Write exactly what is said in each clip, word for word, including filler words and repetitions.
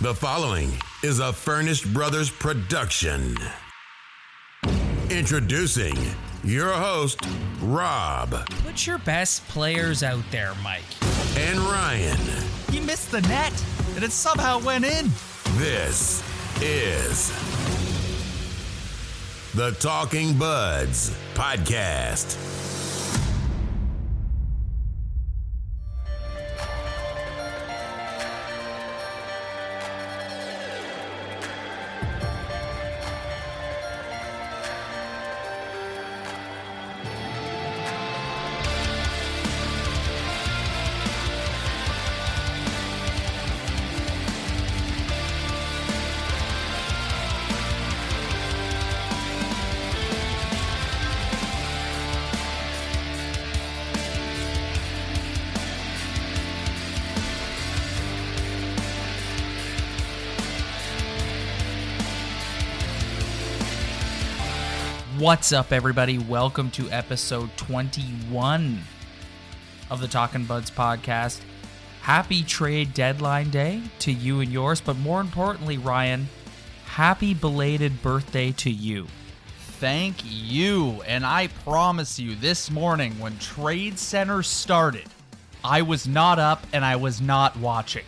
The following is a Furnished Brothers production. Introducing your host, Rob. Put your best players out there, Mike. And Ryan. He missed the net, and it somehow went in. This is the Talking Buds podcast. What's up, everybody? Welcome to episode twenty-one of the Talkin' Buds podcast. Happy trade deadline day to you and yours, but more importantly, Ryan, happy belated birthday to you. Thank you, and I promise you this morning when Trade Center started, I was not up and I was not watching.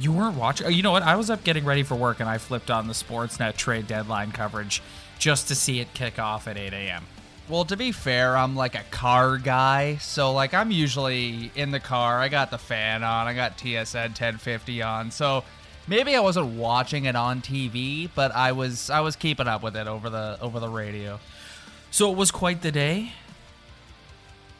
You weren't watching? Oh, you know what? I was up getting ready for work and I flipped on the Sportsnet trade deadline coverage just to see it kick off at eight a.m. Well, to be fair, I'm like a car guy, so like I'm usually in the car. I got the fan on, I got T S N ten fifty on, so maybe I wasn't watching it on T V, but I was I was keeping up with it over the over the radio. So it was quite the day.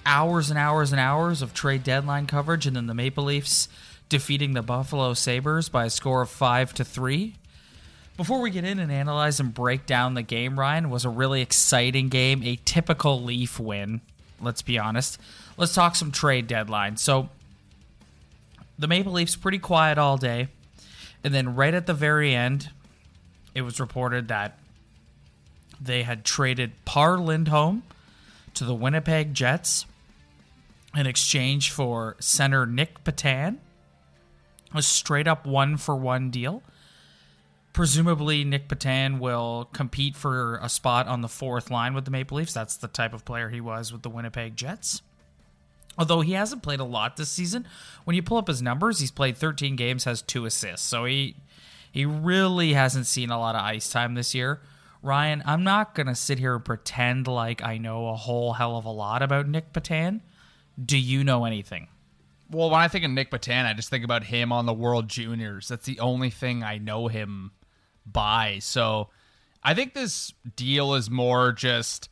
Hours and hours and hours of trade deadline coverage, and then the Maple Leafs defeating the Buffalo Sabres by a score of five to three. Before we get in and analyze and break down the game, Ryan, was a really exciting game, a typical Leaf win, let's be honest. Let's talk some trade deadline. So the Maple Leafs pretty quiet all day, and then right at the very end, it was reported that they had traded Par Lindholm to the Winnipeg Jets in exchange for center Nick Patan, a straight-up one-for-one deal. Presumably, Nick Patan will compete for a spot on the fourth line with the Maple Leafs. That's the type of player he was with the Winnipeg Jets. Although he hasn't played a lot this season. When you pull up his numbers, he's played thirteen games, has two assists. So he he really hasn't seen a lot of ice time this year. Ryan, I'm not going to sit here and pretend like I know a whole hell of a lot about Nick Patan. Do you know anything? Well, when I think of Nick Patan, I just think about him on the World Juniors. That's the only thing I know him by. So I think this deal is more just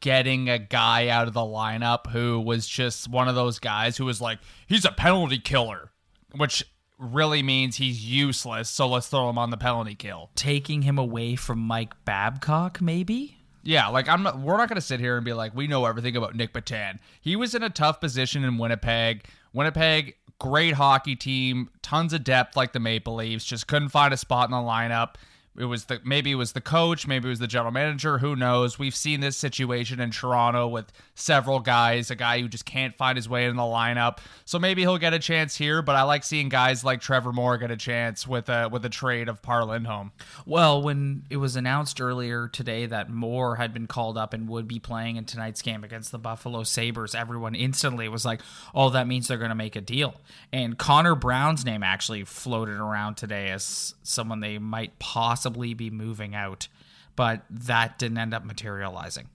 getting a guy out of the lineup who was just one of those guys who was like, he's a penalty killer, which really means he's useless. So let's throw him on the penalty kill. Taking him away from Mike Babcock, maybe? Yeah, like I'm not, we're not going to sit here and be like, we know everything about Nick Patan. He was in a tough position in Winnipeg. Winnipeg, great hockey team, tons of depth like the Maple Leafs, just couldn't find a spot in the lineup. It was the maybe it was the coach, maybe it was the general manager, who knows? We've seen this situation in Toronto with several guys, a guy who just can't find his way in the lineup. So maybe he'll get a chance here, but I like seeing guys like Trevor Moore get a chance with a with a trade of Par Lindholm. Well, when it was announced earlier today that Moore had been called up and would be playing in tonight's game against the Buffalo Sabres, everyone instantly was like, oh, that means they're going to make a deal. And Connor Brown's name actually floated around today as someone they might possibly possibly be moving out, but that didn't end up materializing.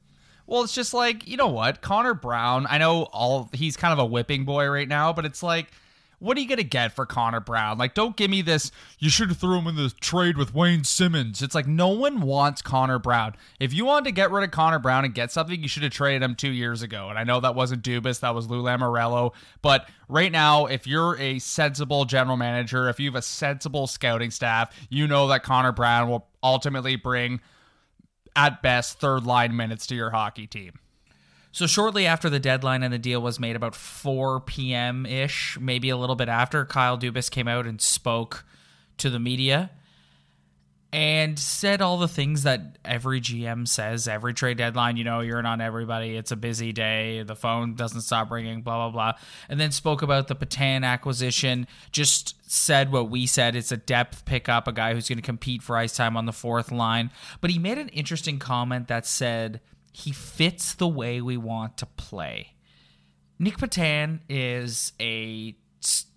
Well, it's just like, you know what, Connor Brown, I know all he's kind of a whipping boy right now, but it's like, what are you gonna get for Connor Brown? Like, don't give me this, you should have threw him in the trade with Wayne Simmonds. It's like, no one wants Connor Brown. If you wanted to get rid of Connor Brown and get something, you should have traded him two years ago. And I know that wasn't Dubas, that was Lou Lamoriello. But right now, if you're a sensible general manager, if you have a sensible scouting staff, you know that Connor Brown will ultimately bring, at best, third-line minutes to your hockey team. So shortly after the deadline and the deal was made, about four p.m.-ish, maybe a little bit after, Kyle Dubas came out and spoke to the media. and said all the things that every G M says, every trade deadline, you know, you're in on everybody, it's a busy day, the phone doesn't stop ringing, blah, blah, blah. And then spoke about the Patan acquisition, just said what we said, it's a depth pickup, a guy who's going to compete for ice time on the fourth line. But he made an interesting comment that said he fits the way we want to play. Nick Patan is a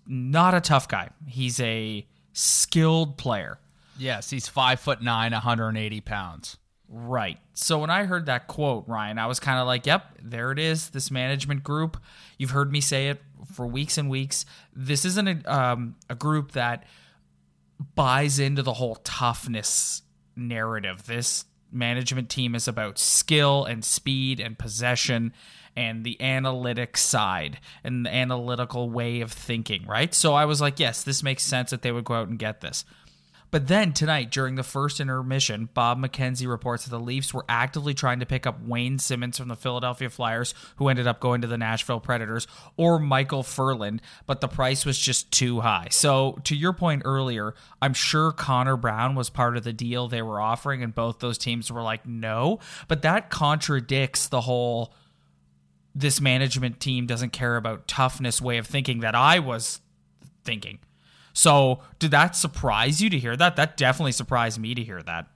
not a tough guy. He's a skilled player. Yes, he's five foot nine, one hundred eighty pounds. Right. So when I heard that quote, Ryan, I was kind of like, yep, there it is, this management group. You've heard me say it for weeks and weeks. This isn't a, um, a group that buys into the whole toughness narrative. This management team is about skill and speed and possession and the analytic side and the analytical way of thinking, right? So I was like, yes, this makes sense that they would go out and get this. But then tonight, during the first intermission, Bob McKenzie reports that the Leafs were actively trying to pick up Wayne Simmonds from the Philadelphia Flyers, who ended up going to the Nashville Predators, or Michael Furland, but the price was just too high. So to your point earlier, I'm sure Connor Brown was part of the deal they were offering, and both those teams were like, no. But that contradicts the whole, this management team doesn't care about toughness way of thinking that I was thinking. So did that surprise you to hear that? That definitely surprised me to hear that.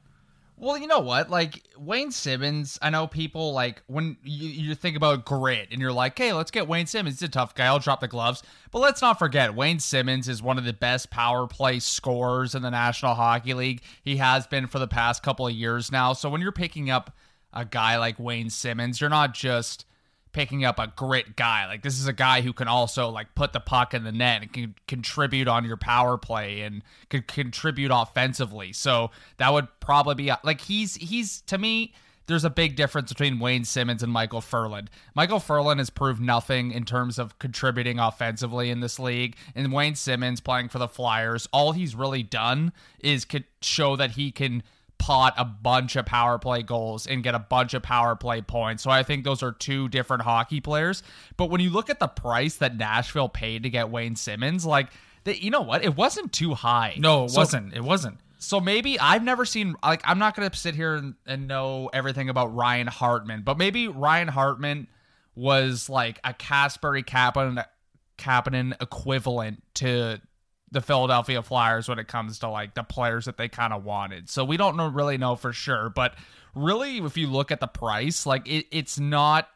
Well, you know what? Like, Wayne Simmonds, I know people, like, when you, you think about grit and you're like, hey, let's get Wayne Simmonds. He's a tough guy. I'll drop the gloves. But let's not forget, Wayne Simmonds is one of the best power play scorers in the National Hockey League. He has been for the past couple of years now. So when you're picking up a guy like Wayne Simmonds, you're not just picking up a grit guy. Like, this is a guy who can also, like, put the puck in the net and can contribute on your power play and can contribute offensively. So that would probably be like, he's, he's to me, there's a big difference between Wayne Simmonds and Michael Furland. Michael Furland has proved nothing in terms of contributing offensively in this league. And Wayne Simmonds playing for the Flyers, all he's really done is could show that he can pot a bunch of power play goals and get a bunch of power play points. So I think those are two different hockey players. But when you look at the price that Nashville paid to get Wayne Simmonds, like, they, you know what? It wasn't too high. No, it so, wasn't. It wasn't. So maybe I've never seen, like, I'm not going to sit here and, and know everything about Ryan Hartman, but maybe Ryan Hartman was like a Kasperi Kapanen, Kapanen equivalent to the Philadelphia Flyers when it comes to, like, the players that they kind of wanted. So we don't know, really know for sure, but really, if you look at the price, like, it, it's not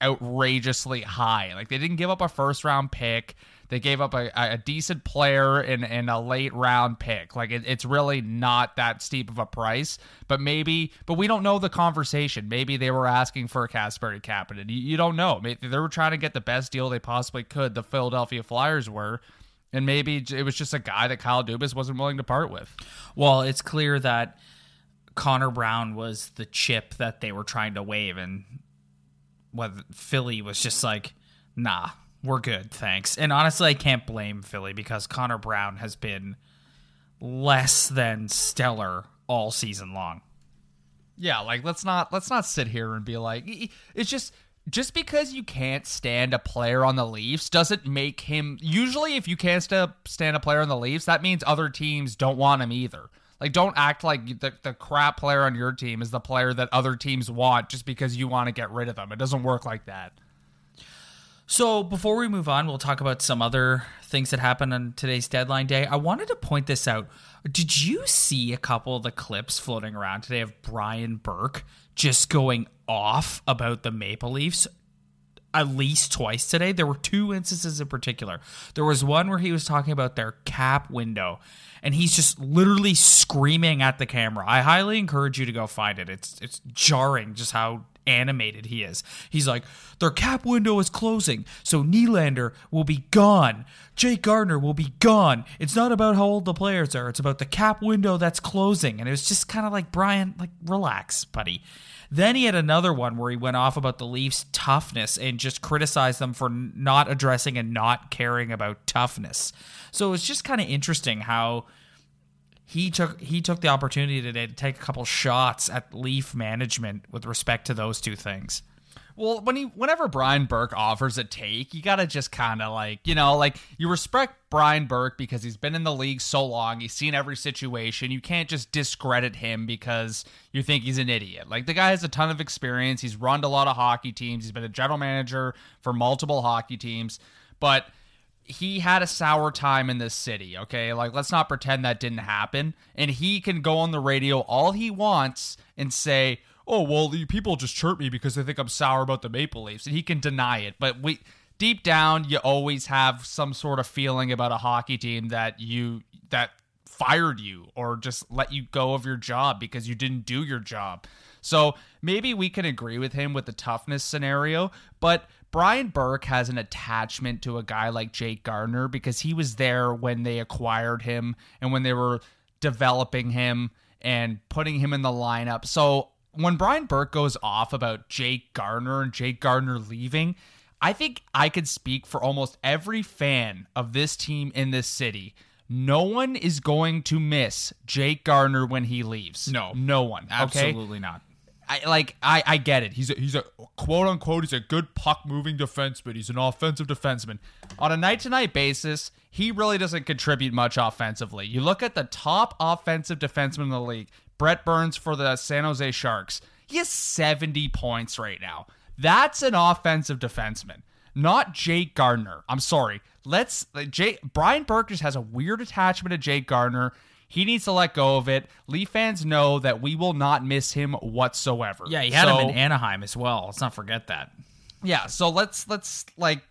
outrageously high. Like, they didn't give up a first round pick. They gave up a, a decent player and, and a late round pick. Like, it, it's really not that steep of a price, but maybe, but we don't know the conversation. Maybe they were asking for a Kasperi Kapanen. You, you don't know. Maybe they were trying to get the best deal they possibly could. The Philadelphia Flyers were. And maybe it was just a guy that Kyle Dubas wasn't willing to part with. Well, it's clear that Connor Brown was the chip that they were trying to wave, and Philly was just like, nah, we're good, thanks. And honestly, I can't blame Philly because Connor Brown has been less than stellar all season long. Yeah, like, let's not let's not sit here and be like, it's just... Just because you can't stand a player on the Leafs doesn't make him... Usually, if you can't st- stand a player on the Leafs, that means other teams don't want him either. Like, don't act like the, the crap player on your team is the player that other teams want just because you want to get rid of them. It doesn't work like that. So, before we move on, we'll talk about some other things that happened on today's deadline day. I wanted to point this out. Did you see a couple of the clips floating around today of Brian Burke just going off about the Maple Leafs at least twice today? There were two instances in particular. There was one where he was talking about their cap window, and he's just literally screaming at the camera. I highly encourage you to go find it. It's it's jarring just how animated he is. He's like, their cap window is closing, so Nylander will be gone. Jake Gardiner will be gone. It's not about how old the players are. It's about the cap window that's closing. And it was just kind of like, Brian, like, relax, buddy. Then he had another one where he went off about the Leafs' toughness and just criticized them for not addressing and not caring about toughness. So it's just kind of interesting how he took he took the opportunity today to take a couple shots at Leaf management with respect to those two things. Well, when he, whenever Brian Burke offers a take, you got to just kind of like, you know, like you respect Brian Burke because he's been in the league so long. He's seen every situation. You can't just discredit him because you think he's an idiot. Like, the guy has a ton of experience. He's run a lot of hockey teams. He's been a general manager for multiple hockey teams, but he had a sour time in this city. Okay. Like, let's not pretend that didn't happen. And he can go on the radio all he wants and say, oh, well, the people just chirp me because they think I'm sour about the Maple Leafs, and he can deny it. But we, deep down, you always have some sort of feeling about a hockey team that you that fired you or just let you go of your job because you didn't do your job. So maybe we can agree with him with the toughness scenario, but Brian Burke has an attachment to a guy like Jake Gardiner because he was there when they acquired him and when they were developing him and putting him in the lineup. So when Brian Burke goes off about Jake Gardiner and Jake Gardiner leaving, I think I could speak for almost every fan of this team in this city. No one is going to miss Jake Gardiner when he leaves. No. No one. Absolutely okay? Not. I, like, I, I get it. He's a, he's a quote-unquote, he's a good puck-moving defenseman. He's an offensive defenseman. On a night-to-night basis, he really doesn't contribute much offensively. You look at the top offensive defenseman in the league, Brett Burns for the San Jose Sharks. He has seventy points right now. That's an offensive defenseman, not Jake Gardiner. I'm sorry. Let's Jake, Brian Burke just has a weird attachment to Jake Gardiner. He needs to let go of it. Leaf fans know that we will not miss him whatsoever. Yeah, he had so, him in Anaheim as well. Let's not forget that. Yeah, so let's let's like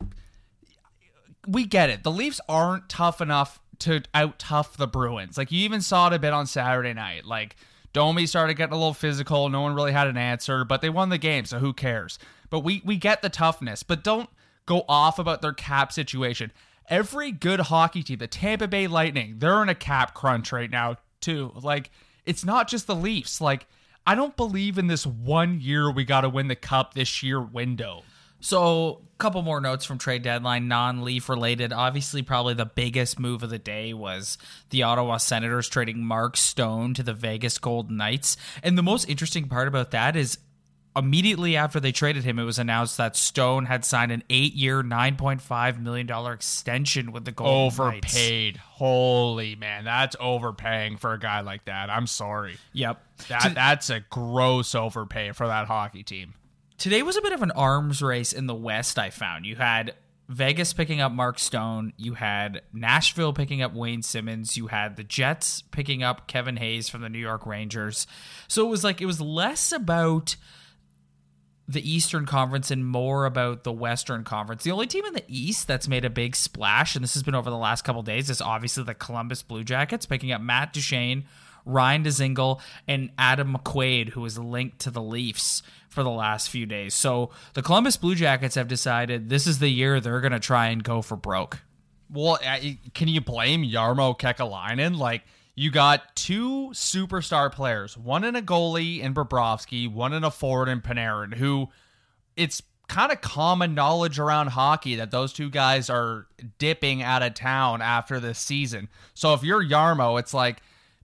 we get it. The Leafs aren't tough enough to out-tough the Bruins. Like, you even saw it a bit on Saturday night. Like, Domi started getting a little physical. No one really had an answer, but they won the game, so who cares? But we, we get the toughness, but don't go off about their cap situation. Every good hockey team, the Tampa Bay Lightning, they're in a cap crunch right now, too. Like, it's not just the Leafs. Like, I don't believe in this one year we got to win the cup this year window. So, a couple more notes from trade deadline, non-Leaf related. Obviously, probably the biggest move of the day was the Ottawa Senators trading Mark Stone to the Vegas Golden Knights. And the most interesting part about that is immediately after they traded him, it was announced that Stone had signed an eight-year, nine point five million dollars extension with the Golden Overpaid. Knights. Overpaid. Holy man, that's overpaying for a guy like that. I'm sorry. Yep. That, so, that's a gross overpay for that hockey team. Today was a bit of an arms race in the West, I found. You had Vegas picking up Mark Stone. You had Nashville picking up Wayne Simmonds. You had the Jets picking up Kevin Hayes from the New York Rangers. So it was like, it was less about the Eastern Conference and more about the Western Conference. The only team in the East that's made a big splash, and this has been over the last couple of days, is obviously the Columbus Blue Jackets picking up Matt Duchene, Ryan Dzingel, and Adam McQuaid, who was linked to the Leafs for the last few days. So the Columbus Blue Jackets have decided this is the year they're going to try and go for broke. Well, can you blame Jarmo Kekalainen? Like, you got two superstar players, one in a goalie in Bobrovsky, one in a forward in Panarin, who it's kind of common knowledge around hockey that those two guys are dipping out of town after this season. So if you're Jarmo, it's like,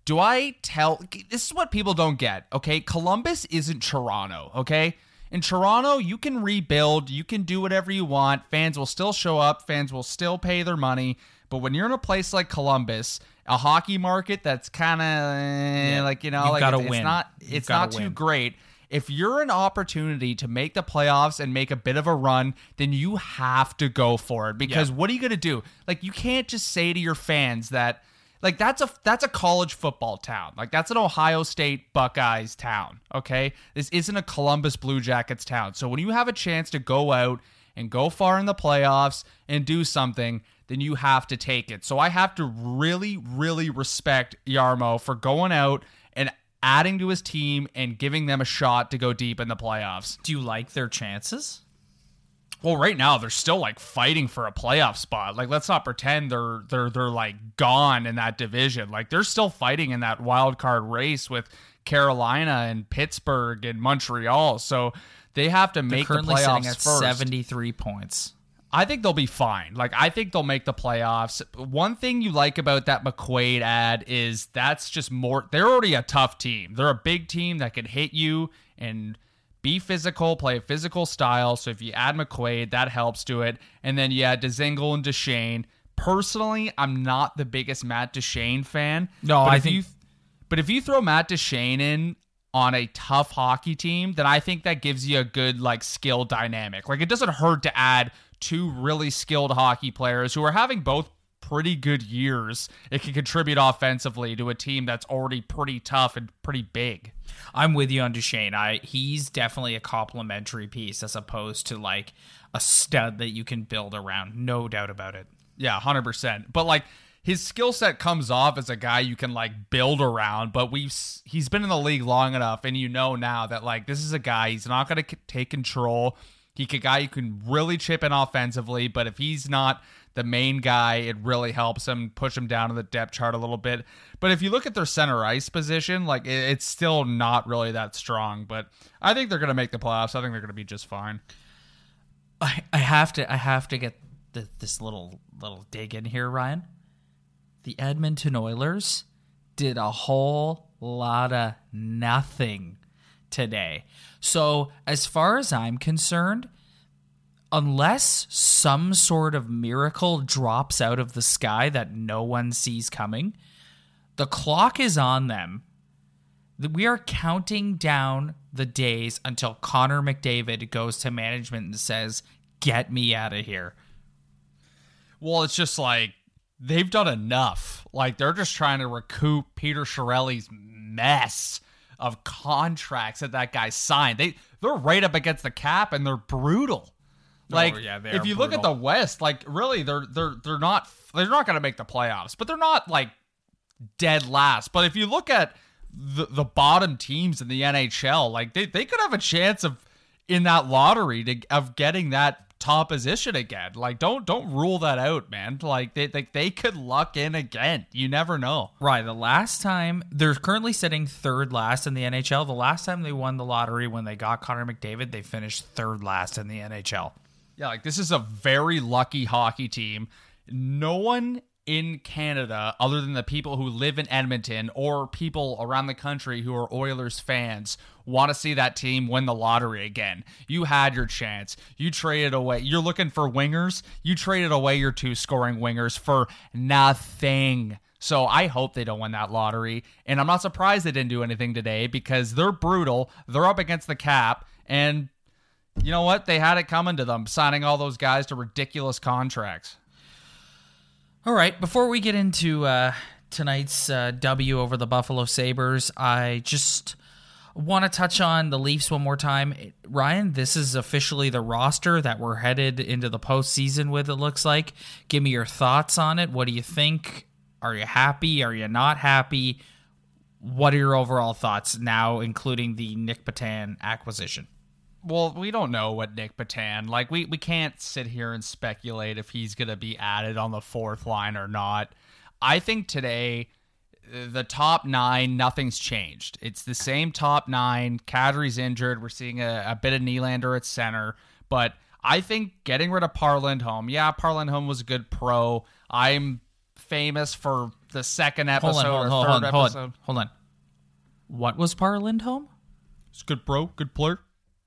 do I tell... This is what people don't get, okay? Columbus isn't Toronto, okay? In Toronto, you can rebuild. You can do whatever you want. Fans will still show up. Fans will still pay their money. But when you're in a place like Columbus, a hockey market that's kind of... Yeah, like, you know, you like gotta it's, win. It's not, it's not too win. great. If you're an opportunity to make the playoffs and make a bit of a run, then you have to go for it. Because yeah. What are you going to do? Like, you can't just say to your fans that... Like, that's a that's a college football town. Like, that's an Ohio State Buckeyes town, okay? This isn't a Columbus Blue Jackets town. So when you have a chance to go out and go far in the playoffs and do something, then you have to take it. So I have to really, really respect Jarmo for going out and adding to his team and giving them a shot to go deep in the playoffs. Do you like their chances? Well, right now they're still like fighting for a playoff spot. Like, let's not pretend they're they're they're like gone in that division. Like, they're still fighting in that wild card race with Carolina and Pittsburgh and Montreal. So they have to make the playoffs first. They're currently sitting at seventy-three points. I think they'll be fine. Like, I think they'll make the playoffs. One thing you like about that McQuaid ad is that's just more. They're already a tough team. They're a big team that could hit you and Be physical, play a physical style. So if you add McQuaid, that helps to it. And then, yeah, Dzingel and Duchene. Personally, I'm not the biggest Matt Duchene fan. No, I think... You, but if you throw Matt Duchene in on a tough hockey team, then I think that gives you a good, like, skill dynamic. Like, it doesn't hurt to add two really skilled hockey players who are having both pretty good years. It can contribute offensively to a team that's already pretty tough and pretty big. I'm with you on Duchene. I he's definitely a complementary piece as opposed to like a stud that you can build around. No doubt about it. Yeah, one hundred percent. But like his skill set comes off as a guy you can like build around, but we've he's been in the league long enough and you know now that like this is a guy he's not going to take control. He's a guy you can really chip in offensively, but if he's not the main guy, it really helps him push him down to the depth chart a little bit. But if you look at their center ice position, like it's still not really that strong, but I think they're going to make the playoffs. I think they're going to be just fine. I, I have to, I have to get the, this little, little dig in here, Ryan. The Edmonton Oilers did a whole lot of nothing today. So as far as I'm concerned, unless some sort of miracle drops out of the sky that no one sees coming, the clock is on them. We are counting down the days until Connor McDavid goes to management and says, get me out of here. Well, it's just like, they've done enough. Like, they're just trying to recoup Peter Chiarelli's mess of contracts that that guy signed. They, they're right up against the cap, and they're brutal. Like, oh, yeah, if you brutal. Look at the West, like, really, they're they're they're not they're not going to make the playoffs, but they're not like dead last. But if you look at the the bottom teams in the N H L, like they, they could have a chance of in that lottery to of getting that top position again. Like, don't don't rule that out, man. Like they like they could luck in again. You never know. Right. The last time they're currently sitting third last in the N H L. The last time they won the lottery when they got Connor McDavid, they finished third last in the N H L. Yeah, like this is a very lucky hockey team. No one in Canada, other than the people who live in Edmonton or people around the country who are Oilers fans, want to see that team win the lottery again. You had your chance. You traded away. You're looking for wingers. You traded away your two scoring wingers for nothing. So I hope they don't win that lottery. And I'm not surprised they didn't do anything today because they're brutal. They're up against the cap and... You know what? They had it coming to them, signing all those guys to ridiculous contracts. All right, before we get into uh, tonight's uh, W over the Buffalo Sabres, I just want to touch on the Leafs one more time. Ryan, this is officially the roster that we're headed into the postseason with, it looks like. Give me your thoughts on it. What do you think? Are you happy? Are you not happy? What are your overall thoughts now, including the Nick Patan acquisition? Well, we don't know what Nick Patan, like we, we can't sit here and speculate if he's going to be added on the fourth line or not. I think today the top nine, nothing's changed. It's the same top nine. Kadri's injured. We're seeing a, a bit of Nylander at center, but I think getting rid of Par Lindholm. Yeah. Par Lindholm was a good pro. I'm famous for the second episode hold on, hold on, or third hold on, episode. Hold on, hold on. What was Par Lindholm? It's good bro. Good player.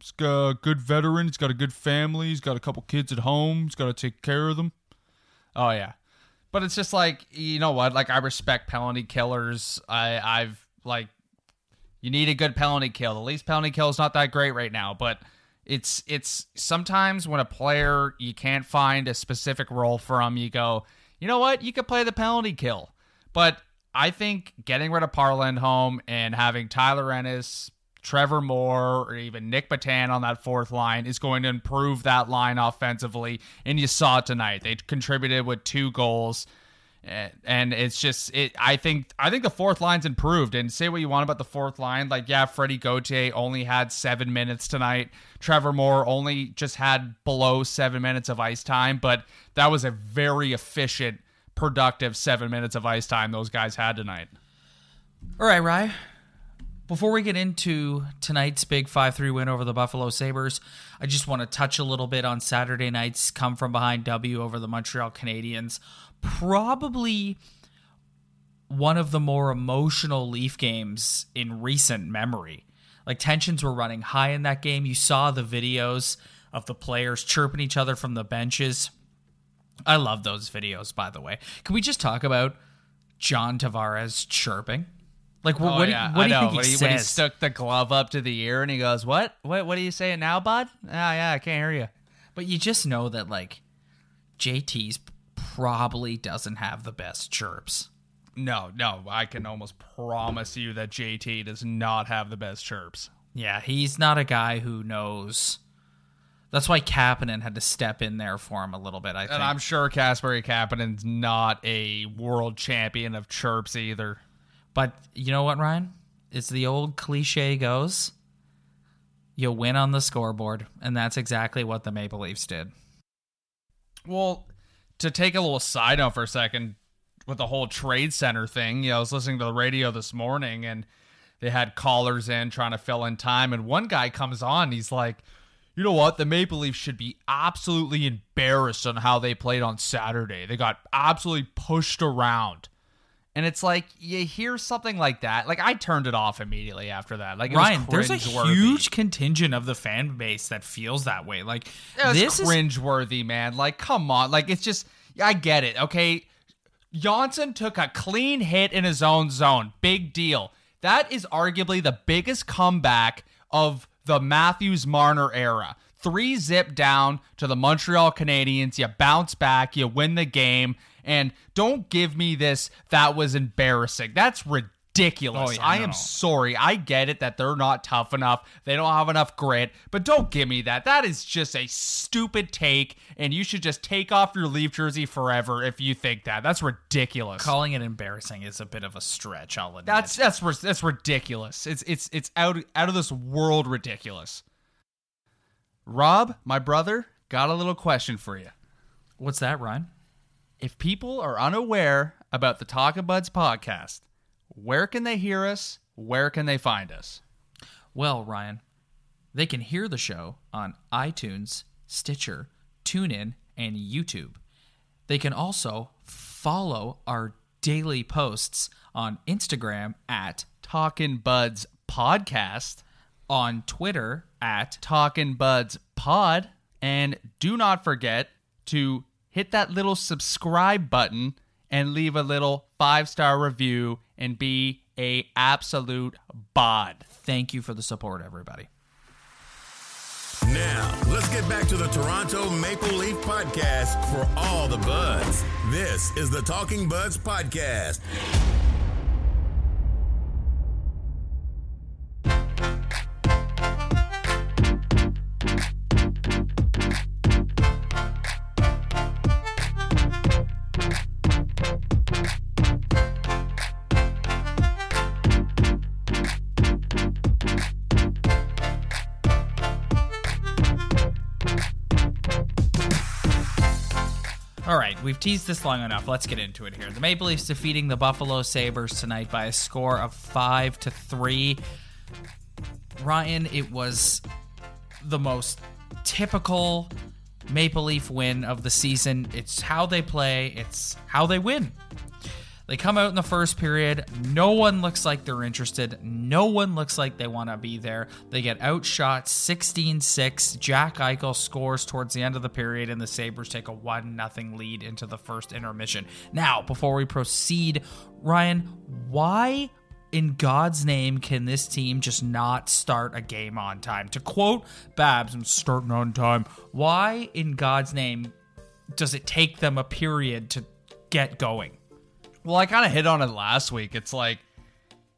He's a good veteran. He's got a good family. He's got a couple kids at home. He's got to take care of them. Oh, yeah. But it's just like, you know what? Like, I respect penalty killers. I, I've, like, you need a good penalty kill. The Leafs penalty kill is not that great right now. But it's it's sometimes when a player, you can't find a specific role for him, you go, you know what? You could play the penalty kill. But I think getting rid of Par Lindholm and having Tyler Ennis, Trevor Moore, or even Nick Patan on that fourth line is going to improve that line offensively. And you saw it tonight. They contributed with two goals. And it's just, it. I think I think the fourth line's improved. And say what you want about the fourth line. Like, yeah, Freddie Gauthier only had seven minutes tonight. Trevor Moore only just had below seven minutes of ice time. But that was a very efficient, productive seven minutes of ice time those guys had tonight. All right, Ryan. Before we get into tonight's big five three win over the Buffalo Sabres, I just want to touch a little bit on Saturday night's come-from-behind W over the Montreal Canadiens. Probably one of the more emotional Leaf games in recent memory. Like, tensions were running high in that game. You saw the videos of the players chirping each other from the benches. I love those videos, by the way. Can we just talk about John Tavares chirping? Like, what, oh, what yeah. do you, what do you think he when he, says? When he stuck the glove up to the ear and he goes, what? What What are you saying now, bud? Ah, yeah, I can't hear you. But you just know that, like, J T's probably doesn't have the best chirps. No, no, I can almost promise you that J T does not have the best chirps. Yeah, he's not a guy who knows. That's why Kapanen had to step in there for him a little bit, I think. And I'm sure Kasperi Kapanen's not a world champion of chirps either. But you know what, Ryan? It's the old cliche goes, you win on the scoreboard, and that's exactly what the Maple Leafs did. Well, to take a little side note for a second, with the whole trade center thing, you know, I was listening to the radio this morning, and they had callers in trying to fill in time, and one guy comes on, he's like, you know what? The Maple Leafs should be absolutely embarrassed on how they played on Saturday. They got absolutely pushed around. And it's like, you hear something like that. Like, I turned it off immediately after that. Like, it Ryan, was there's a huge contingent of the fan base that feels that way. Like, this is cringeworthy, man. Like, come on. Like, it's just, I get it. Okay. Johnson took a clean hit in his own zone. Big deal. That is arguably the biggest comeback of the Matthews-Marner era. Three zip down to the Montreal Canadiens. You bounce back. You win the game. And don't give me this, that was embarrassing. That's ridiculous. Oh, yeah, I no. am sorry. I get it that they're not tough enough. They don't have enough grit. But don't give me that. That is just a stupid take. And you should just take off your Leaf jersey forever if you think that. That's ridiculous. Calling it embarrassing is a bit of a stretch, I'll admit. That's that's that's ridiculous. It's it's it's out out of this world ridiculous. Rob, my brother, got a little question for you. What's that, Ryan? If people are unaware about the Talkin' Buds podcast, where can they hear us? Where can they find us? Well, Ryan, they can hear the show on iTunes, Stitcher, TuneIn, and YouTube. They can also follow our daily posts on Instagram at Talkin' Buds Podcast, on Twitter at Talkin' Buds Pod, and do not forget to hit that little subscribe button and leave a little five-star review and be a absolute bod. Thank you for the support, everybody. Now, let's get back to the Toronto Maple Leaf podcast for all the buds. This is the Talking Buds Podcast. We've teased this long enough. Let's get into it here. The Maple Leafs defeating the Buffalo Sabres tonight by a score of five to three. Ryan, it was the most typical Maple Leaf win of the season. It's how they play. It's how they win. They come out in the first period. No one looks like they're interested. No one looks like they want to be there. They get outshot sixteen six. Jack Eichel scores towards the end of the period, and the Sabres take a one nothing lead into the first intermission. Now, before we proceed, Ryan, why in God's name can this team just not start a game on time? To quote Babs, I'm starting on time. Why in God's name does it take them a period to get going? Well, I kind of hit on it last week. It's like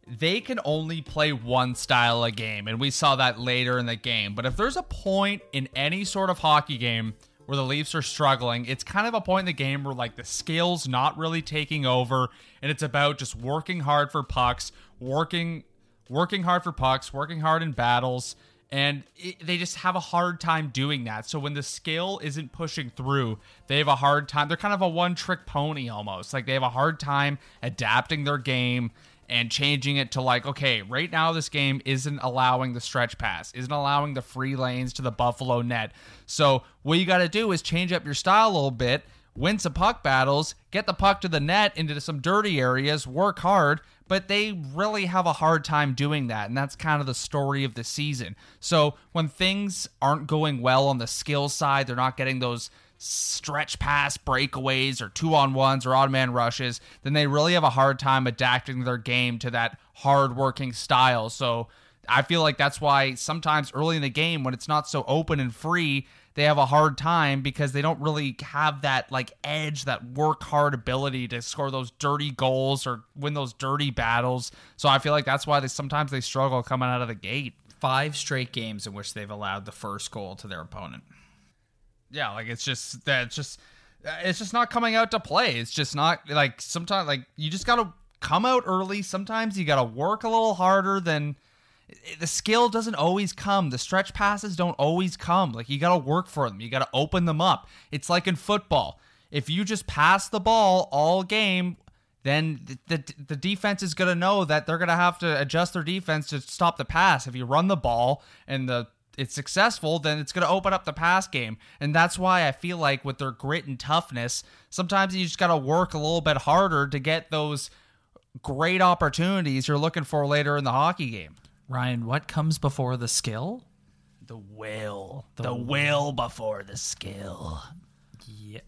they can only play one style of game, and we saw that later in the game. But if there's a point in any sort of hockey game where the Leafs are struggling, it's kind of a point in the game where like the skill's not really taking over, and it's about just working hard for pucks, working working hard for pucks, working hard in battles, and it, they just have a hard time doing that. So when the skill isn't pushing through, they have a hard time. They're kind of a one-trick pony almost. Like they have a hard time adapting their game and changing it to like, okay, right now this game isn't allowing the stretch pass, isn't allowing the free lanes to the Buffalo net. So what you got to do is change up your style a little bit, win some puck battles, get the puck to the net into some dirty areas, work hard, but they really have a hard time doing that, and that's kind of the story of the season. So when things aren't going well on the skill side, they're not getting those stretch pass breakaways or two-on-ones or odd-man rushes, then they really have a hard time adapting their game to that hard-working style. So I feel like that's why sometimes early in the game, when it's not so open and free, they have a hard time because they don't really have that like edge, that work hard ability to score those dirty goals or win those dirty battles. So I feel like that's why they sometimes they struggle coming out of the gate. Five straight games in which they've allowed the first goal to their opponent. Yeah, like it's just that it's just it's just not coming out to play. It's just not like sometimes like you just got to come out early. Sometimes you got to work a little harder than. The skill doesn't always come. The stretch passes don't always come. Like, you got to work for them. You got to open them up. It's like in football. If you just pass the ball all game, then the the, the defense is going to know that they're going to have to adjust their defense to stop the pass. If you run the ball and the it's successful, then it's going to open up the pass game. And that's why I feel like with their grit and toughness, sometimes you just got to work a little bit harder to get those great opportunities you're looking for later in the hockey game. Ryan, what comes before the skill? The will. The, the will before the skill. Yeah.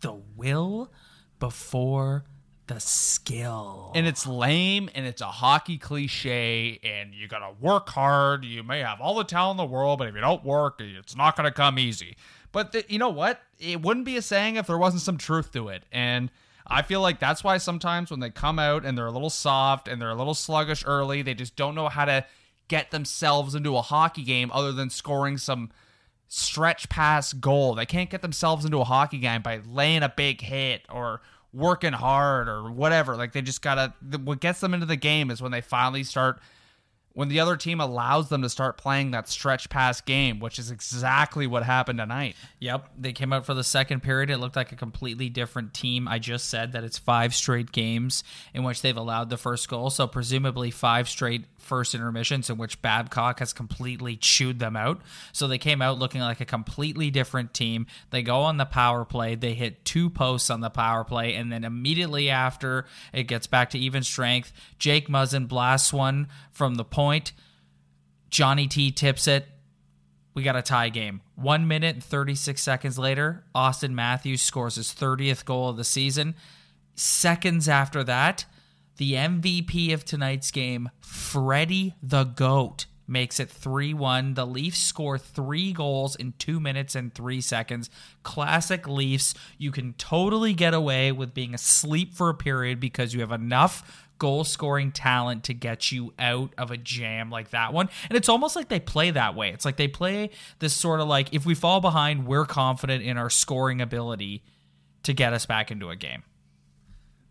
The will before the skill. And it's lame, and it's a hockey cliche, and you gotta work hard. You may have all the talent in the world, but if you don't work, it's not gonna come easy. But the, you know what? It wouldn't be a saying if there wasn't some truth to it. And I feel like that's why sometimes when they come out and they're a little soft and they're a little sluggish early, they just don't know how to get themselves into a hockey game other than scoring some stretch pass goal. They can't get themselves into a hockey game by laying a big hit or working hard or whatever. Like they just gotta, what gets them into the game is when they finally start, when the other team allows them to start playing that stretch pass game, which is exactly what happened tonight. Yep. They came out for the second period. It looked like a completely different team. I just said that it's five straight games in which they've allowed the first goal. So presumably five straight first intermissions in which Babcock has completely chewed them out. So they came out looking like a completely different team. They go on the power play. They hit two posts on the power play. And then immediately after it gets back to even strength, Jake Muzzin blasts one from the point. Point. Johnny T tips it. We got a tie game. One minute and thirty-six seconds later, Auston Matthews scores his thirtieth goal of the season. Seconds after that, the M V P of tonight's game, Freddie the GOAT, makes it three one. The Leafs score three goals in two minutes and three seconds. Classic Leafs. You can totally get away with being asleep for a period because you have enough goal-scoring talent to get you out of a jam like that one. And it's almost like they play that way. It's like they play this sort of like, if we fall behind, we're confident in our scoring ability to get us back into a game.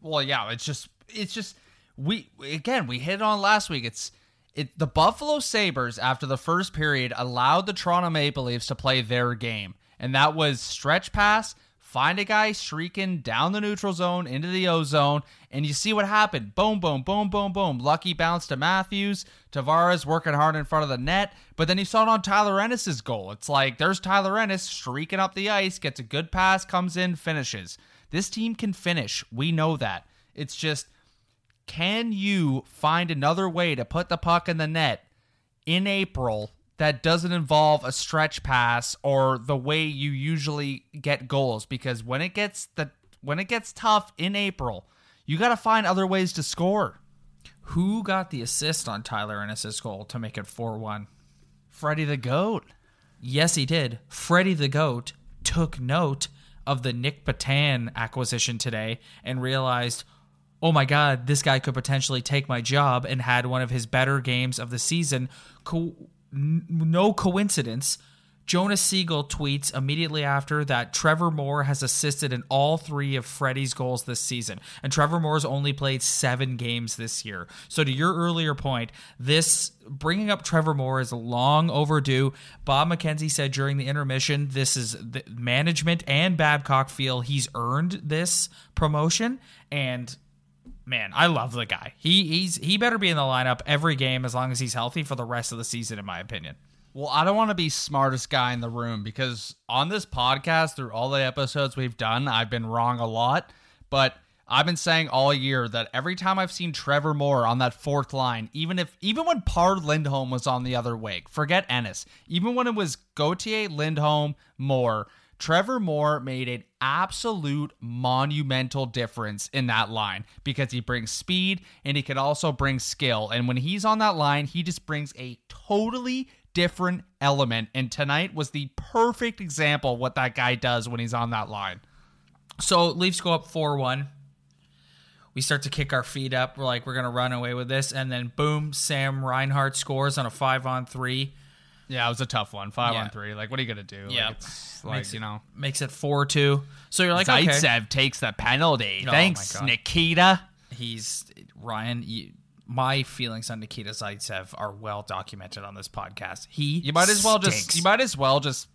Well, yeah, it's just, it's just, we, again, we hit it on last week. It's, it, the Buffalo Sabres, after the first period, allowed the Toronto Maple Leafs to play their game. And that was stretch pass, find a guy streaking down the neutral zone into the O zone, and you see what happened. Boom, boom, boom, boom, boom. Lucky bounce to Matthews. Tavares working hard in front of the net. But then you saw it on Tyler Ennis' goal. It's like, there's Tyler Ennis streaking up the ice, gets a good pass, comes in, finishes. This team can finish. We know that. It's just, can you find another way to put the puck in the net in April that doesn't involve a stretch pass or the way you usually get goals? Because when it gets the when it gets tough in April, you got to find other ways to score. Who got the assist on Tyler Ennis' goal to make it four one? Freddie the GOAT. Yes, he did. Freddie the GOAT took note of the Nick Patan acquisition today and realized, oh my God, this guy could potentially take my job, and had one of his better games of the season. Co- No coincidence, Jonas Siegel tweets immediately after that Trevor Moore has assisted in all three of Freddie's goals this season. And Trevor Moore's only played seven games this year. So to your earlier point, this bringing up Trevor Moore is long overdue. Bob McKenzie said during the intermission, this is the management and Babcock feel he's earned this promotion. And man, I love the guy. He he's he better be in the lineup every game as long as he's healthy for the rest of the season, in my opinion. Well, I don't want to be smartest guy in the room because on this podcast, through all the episodes we've done, I've been wrong a lot. But I've been saying all year that every time I've seen Trevor Moore on that fourth line, even if even when Par Lindholm was on the other wing, forget Ennis, even when it was Gautier, Lindholm, Moore, Trevor Moore made an absolute monumental difference in that line because he brings speed and he can also bring skill. And when he's on that line, he just brings a totally different element. And tonight was the perfect example of what that guy does when he's on that line. So Leafs go up four one. We start to kick our feet up. We're like, we're going to run away with this. And then boom, Sam Reinhart scores on a five on three. Yeah, it was a tough one. Five yeah. on three. Like, what are you going to do? Yeah. Like, it's like, makes, you know, makes it four two. So you're like, Zaitsev okay. Zaitsev takes the penalty. Oh, thanks, Nikita. He's Ryan. You, my feelings on Nikita Zaitsev are well documented on this podcast. He you might as well stinks. just you might as well just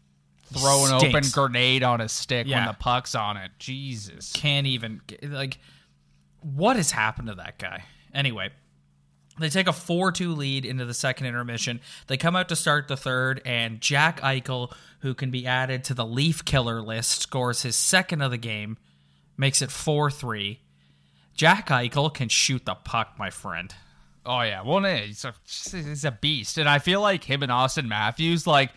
throw an open grenade on a stick yeah. when the puck's on it. Jesus, can't even like what has happened to that guy? Anyway, they take a four two lead into the second intermission. They come out to start the third, and Jack Eichel, who can be added to the Leaf Killer list, scores his second of the game, makes it four three. Jack Eichel can shoot the puck, my friend. Oh, yeah. Well, he's a, he's a beast. And I feel like him and Auston Matthews, like,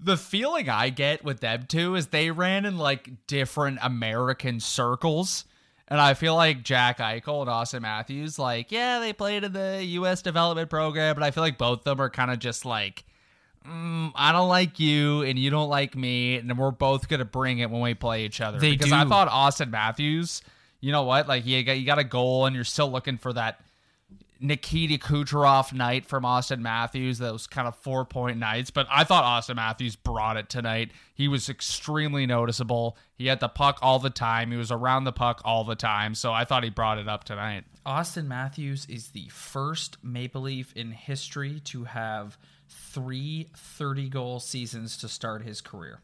the feeling I get with them two is they ran in, like, different American circles. And I feel like Jack Eichel and Auston Matthews, like, yeah, they played in the U S development program. But I feel like both of them are kind of just like, mm, I don't like you and you don't like me. And we're both going to bring it when we play each other. They because do. I thought Auston Matthews, you know what? Like, you got, you got a goal and you're still looking for that Nikita Kucherov night from Auston Matthews, those kind of four-point nights. But I thought Auston Matthews brought it tonight. He was extremely noticeable. He had the puck all the time. He was around the puck all the time. So I thought he brought it up tonight. Auston Matthews is the first Maple Leaf in history to have three thirty-goal seasons to start his career.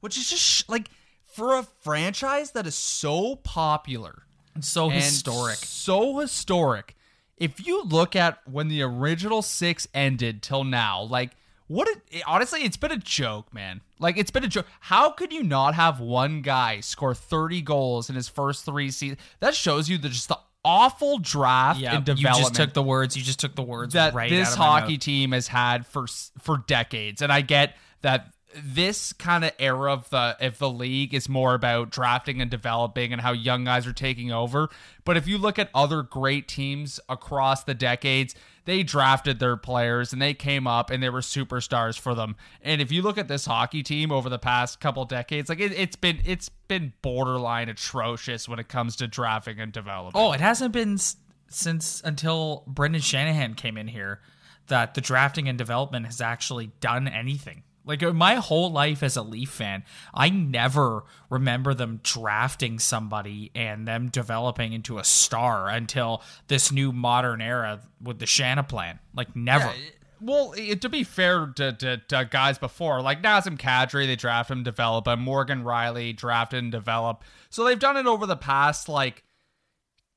Which is just, sh- like, for a franchise that is so popular... So historic. So historic. If you look at when the original six ended till now, like, what? It, honestly, it's been a joke, man. Like, it's been a joke. How could you not have one guy score thirty goals in his first three seasons? That shows you the, just the awful draft yeah, and development. You just took the words. You just took the words that right this out of hockey team has had for for decades. And I get that. This kind of era of the if the league is more about drafting and developing and how young guys are taking over. But if you look at other great teams across the decades, they drafted their players and they came up and they were superstars for them. And if you look at this hockey team over the past couple decades, like it, it's been it's been borderline atrocious when it comes to drafting and development. Oh, it hasn't been since until Brendan Shanahan came in here that the drafting and development has actually done anything. Like, my whole life as a Leaf fan, I never remember them drafting somebody and them developing into a star until this new modern era with the Shanahan plan. Like, never. Yeah, it, well, it, to be fair to, to, to guys before, like Nazem Kadri, they draft him, develop him. Morgan Rielly, draft and develop. So they've done it over the past, like,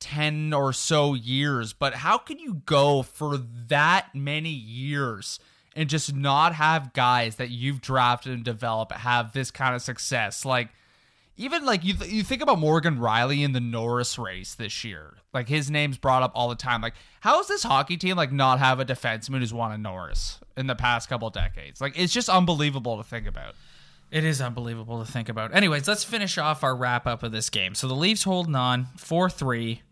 ten or so years. But how can you go for that many years and just not have guys that you've drafted and developed have this kind of success? Like, even like you th- you think about Morgan Rielly in the Norris race this year. Like, his name's brought up all the time. Like, how is this hockey team, like, not have a defenseman who's won a Norris in the past couple decades? Like, it's just unbelievable to think about. It is unbelievable to think about. Anyways, let's finish off our wrap-up of this game. So the Leafs holding on, four three.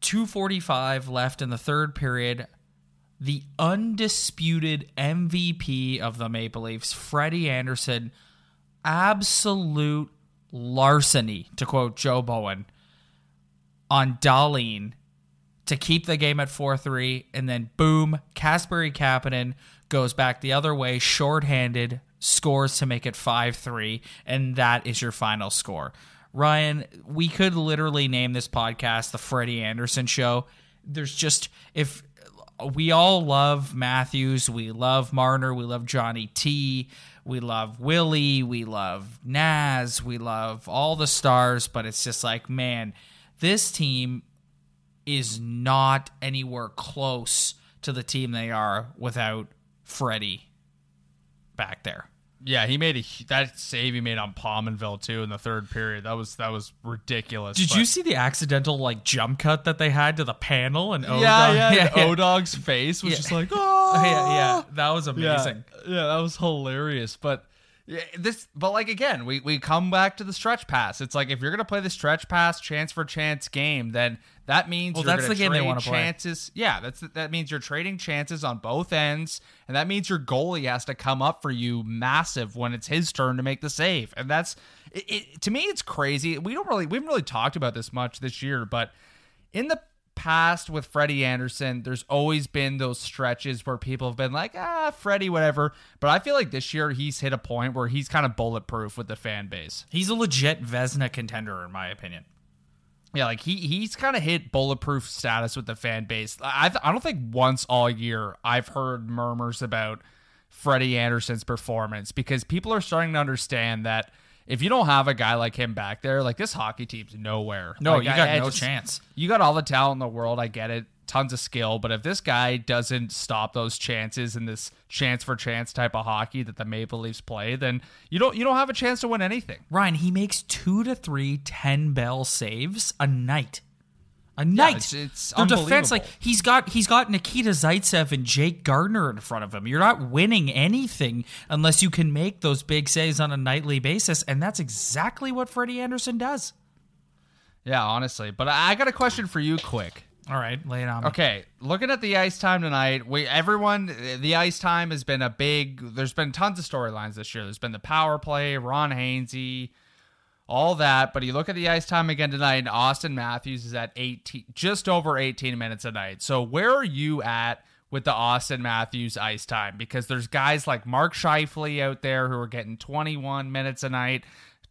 two forty-five left in the third period. The undisputed M V P of the Maple Leafs, Freddie Andersen, absolute larceny, to quote Joe Bowen, on Dahlin to keep the game at four three. And then, boom, Kasperi Kapanen goes back the other way, shorthanded, scores to make it five three. And that is your final score. Ryan, we could literally name this podcast the Freddie Andersen Show. There's just... if. We all love Matthews. We love Marner. We love Johnny T. We love Willie. We love Naz. We love all the stars. But it's just like, man, this team is not anywhere close to the team they are without Freddie back there. Yeah, he made a that save he made on Pominville too in the third period. That was that was ridiculous. Did but. you see the accidental like jump cut that they had to the panel and O-Dog, yeah, yeah, yeah, yeah. O-Dog's face was yeah. just like, oh yeah, yeah, that was amazing. Yeah, yeah, that was hilarious. But this, but like again, we we come back to the stretch pass. It's like if you're gonna play the stretch pass chance for chance game, then that means well, you're that's the game they want to play. Chances. Yeah, that's that means you're trading chances on both ends, and that means your goalie has to come up for you massive when it's his turn to make the save. And that's it, it, to me, it's crazy. We don't really we haven't really talked about this much this year, but in the past with Freddie Andersen, there's always been those stretches where people have been like, ah, Freddie, whatever. But I feel like this year he's hit a point where he's kind of bulletproof with the fan base. He's a legit Vezina contender, in my opinion. Yeah, like he he's kind of hit bulletproof status with the fan base. I th- I don't think once all year I've heard murmurs about Freddie Andersen's performance, because people are starting to understand that if you don't have a guy like him back there, like this hockey team's nowhere. No, like, you got I, I no just, chance. You got all the talent in the world. I get it. Tons of skill. But if this guy doesn't stop those chances and this chance for chance type of hockey that the Maple Leafs play, then you don't you don't have a chance to win anything. Ryan, he makes two to three ten-bell saves a night. A night. Yeah, it's, it's their defense, like he's got he's got Nikita Zaitsev and Jake Gardiner in front of him. You're not winning anything unless you can make those big saves on a nightly basis, and that's exactly what Freddie Andersen does. Yeah, honestly. But I got a question for you quick. All right, lay it on me. Okay, looking at the ice time tonight, we everyone, the ice time has been a big, there's been tons of storylines this year. There's been the power play, Ron Hainsey, all that. But you look at the ice time again tonight, and Auston Matthews is at eighteen, just over eighteen minutes a night. So where are you at with the Auston Matthews ice time? Because there's guys like Mark Scheifele out there who are getting twenty-one minutes a night.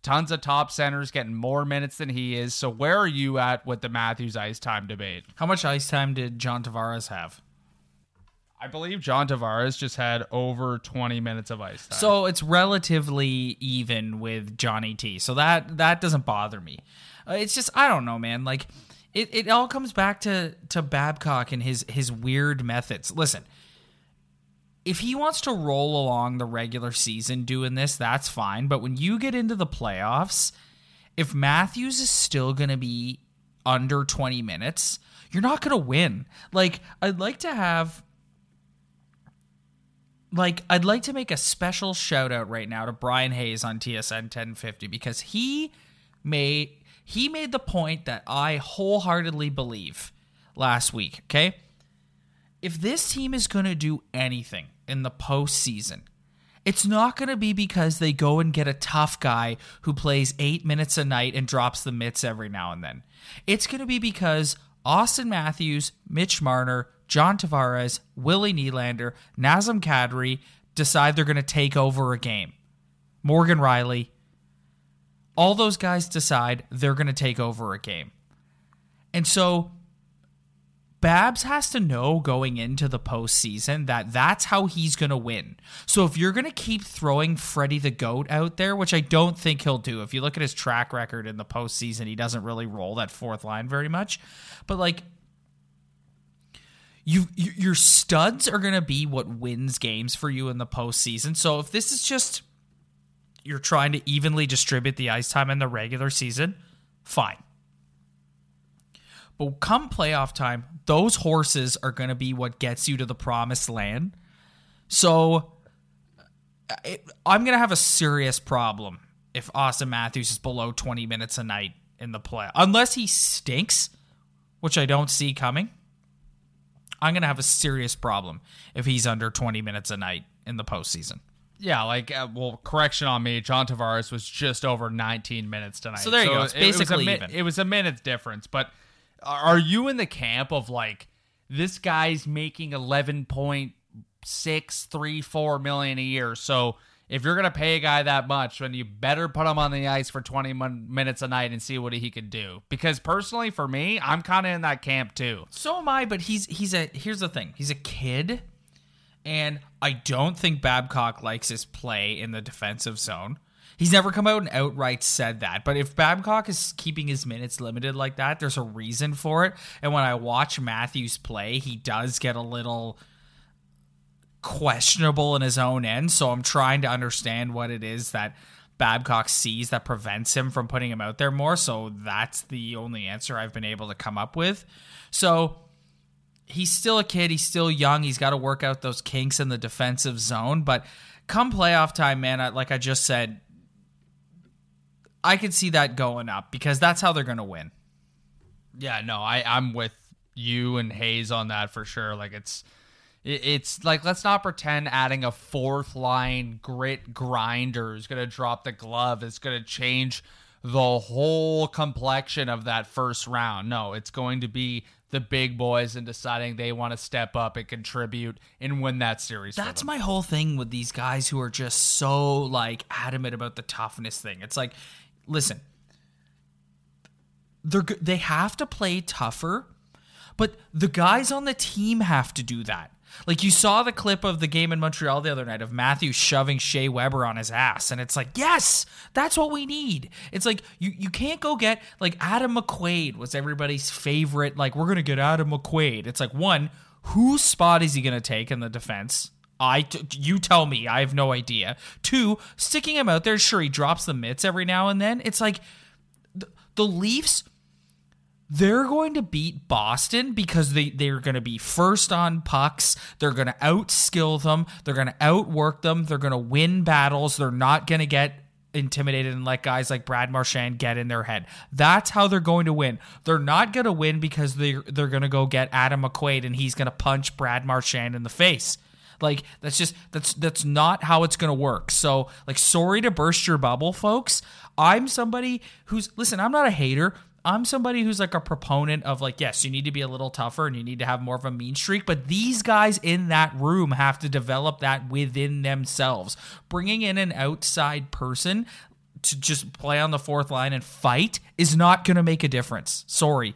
Tons of top centers getting more minutes than he is. So where are you at with the Matthews ice time debate? How much ice time did John Tavares have? I believe John Tavares just had over twenty minutes of ice time. So it's relatively even with Johnny T. So that that doesn't bother me. Uh, it's just, I don't know, man. Like, it, it all comes back to, to Babcock and his his weird methods. Listen, if he wants to roll along the regular season doing this, that's fine. But when you get into the playoffs, if Matthews is still going to be under twenty minutes, you're not going to win. Like, I'd like to have... Like, I'd like to make a special shout-out right now to Brian Hayes on T S N ten fifty, because he made, he made the point that I wholeheartedly believe last week, okay? If this team is going to do anything in the postseason, it's not going to be because they go and get a tough guy who plays eight minutes a night and drops the mitts every now and then. It's going to be because Auston Matthews, Mitch Marner, John Tavares, Willie Nylander, Nazem Kadri decide they're going to take over a game. Morgan Rielly, all those guys decide they're going to take over a game. And so Babs has to know going into the postseason that that's how he's going to win. So if you're going to keep throwing Freddie the Goat out there, which I don't think he'll do. If you look at his track record in the postseason, he doesn't really roll that fourth line very much. But like... You, you, your studs are going to be what wins games for you in the postseason. So if this is just you're trying to evenly distribute the ice time in the regular season, fine. But come playoff time, those horses are going to be what gets you to the promised land. So it, I'm going to have a serious problem if Auston Matthews is below twenty minutes a night in the playoff. Unless he stinks, which I don't see coming. I'm going to have a serious problem if he's under twenty minutes a night in the postseason. Yeah, like, uh, well, correction on me. John Tavares was just over nineteen minutes tonight. So there you so go. It's basically it was, a, even. It was a minute's difference. But are you in the camp of, like, this guy's making eleven point six three four million dollars a year, so... If you're going to pay a guy that much, then you better put him on the ice for twenty-one minutes a night and see what he can do. Because personally, for me, I'm kind of in that camp too. So am I, but he's he's a here's the thing. He's a kid, and I don't think Babcock likes his play in the defensive zone. He's never come out and outright said that. But if Babcock is keeping his minutes limited like that, there's a reason for it. And when I watch Matthews play, he does get a little... questionable in his own end. So I'm trying to understand what it is that Babcock sees that prevents him from putting him out there more. So that's the only answer I've been able to come up with. So he's still a kid. He's still young. He's got to work out those kinks in the defensive zone. But come playoff time, man, I, like I just said, I could see that going up because that's how they're going to win. Yeah, no, I, I'm with you and Hayes on that for sure. Like it's, it's like, let's not pretend adding a fourth line grit grinder is going to drop the glove. It's going to change the whole complexion of that first round. No, it's going to be the big boys and deciding they want to step up and contribute and win that series. That's my whole thing with these guys who are just so like adamant about the toughness thing. It's like, listen, they're they have to play tougher, but the guys on the team have to do that. Like you saw the clip of the game in Montreal the other night of Matthews shoving Shea Weber on his ass. And it's like, yes, that's what we need. It's like, you, you can't go get like Adam McQuaid was everybody's favorite. Like we're going to get Adam McQuaid. It's like, one, whose spot is he going to take in the defense? I, t- you tell me, I have no idea. Two, sticking him out there. Sure. He drops the mitts every now and then. It's like th- the Leafs, they're going to beat Boston because they, they're going to be first on pucks. They're going to outskill them. They're going to outwork them. They're going to win battles. They're not going to get intimidated and let guys like Brad Marchand get in their head. That's how they're going to win. They're not going to win because they're, they're going to go get Adam McQuaid and he's going to punch Brad Marchand in the face. Like, that's just, that's, that's not how it's going to work. So, like, sorry to burst your bubble, folks. I'm somebody who's, listen, I'm not a hater. I'm somebody who's like a proponent of like, yes, you need to be a little tougher and you need to have more of a mean streak, but these guys in that room have to develop that within themselves. Bringing in an outside person to just play on the fourth line and fight is not going to make a difference. Sorry.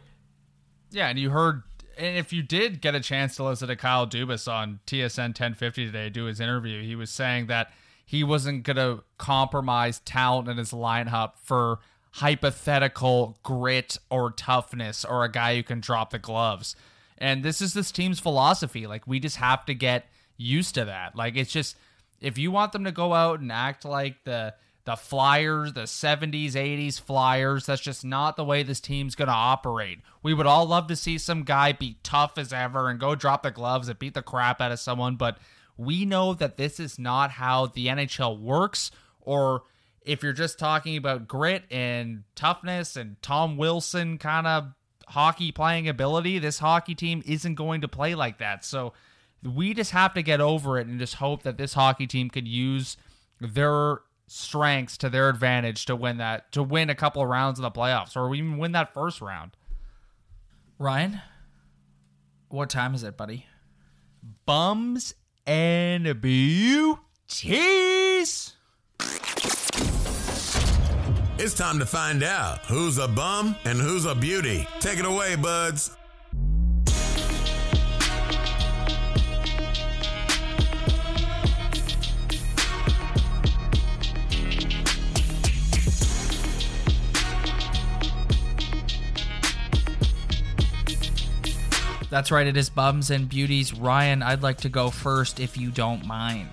Yeah, and you heard, and if you did get a chance to listen to Kyle Dubas on T S N ten fifty today, do his interview, he was saying that he wasn't going to compromise talent in his lineup for hypothetical grit or toughness or a guy who can drop the gloves. And this is this team's philosophy. Like, we just have to get used to that. Like, it's just, if you want them to go out and act like the the Flyers, the seventies, eighties Flyers, that's just not the way this team's going to operate. We would all love to see some guy be tough as ever and go drop the gloves and beat the crap out of someone, but we know that this is not how the N H L works. Or if you're just talking about grit and toughness and Tom Wilson kind of hockey playing ability, this hockey team isn't going to play like that. So we just have to get over it and just hope that this hockey team can use their strengths to their advantage to win that, to win a couple of rounds in the playoffs or even win that first round. Ryan, what time is it, buddy? Bums and beauties. It's time to find out who's a bum and who's a beauty. Take it away, buds. That's right, it is Bums and Beauties. Ryan, I'd like to go first if you don't mind.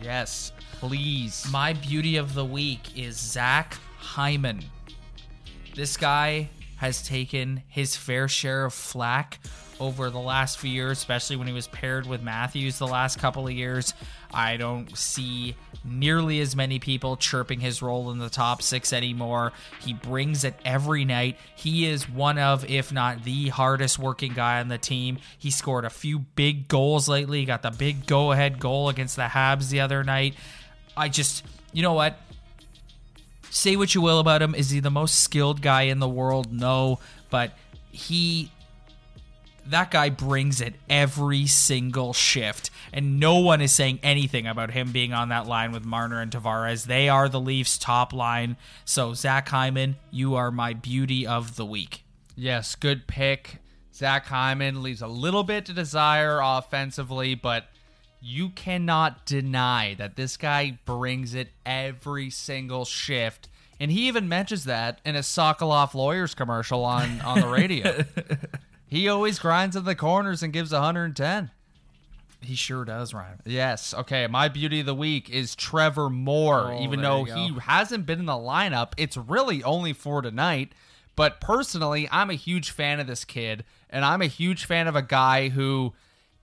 Yes, please. My beauty of the week is Zach Hyman. This guy has taken his fair share of flack over the last few years, especially when he was paired with Matthews the last couple of years. I don't see nearly as many people chirping his role in the top six anymore. He brings it every night. He is one of, if not the hardest working guy on the team. He scored a few big goals lately. He got the big go-ahead goal against the Habs the other night. I just, you know what? Say what you will about him. Is he the most skilled guy in the world? No, but he, that guy brings it every single shift. And no one is saying anything about him being on that line with Marner and Tavares. They are the Leafs' top line. So Zach Hyman, you are my beauty of the week. Yes, good pick. Zach Hyman leaves a little bit to desire offensively, but you cannot deny that this guy brings it every single shift. And he even mentions that in a Sokoloff Lawyers commercial on, on the radio. He always grinds in the corners and gives one hundred ten. He sure does, Ryan. Yes. Okay, my beauty of the week is Trevor Moore. Oh, even though he hasn't been in the lineup, it's really only for tonight. But personally, I'm a huge fan of this kid, and I'm a huge fan of a guy who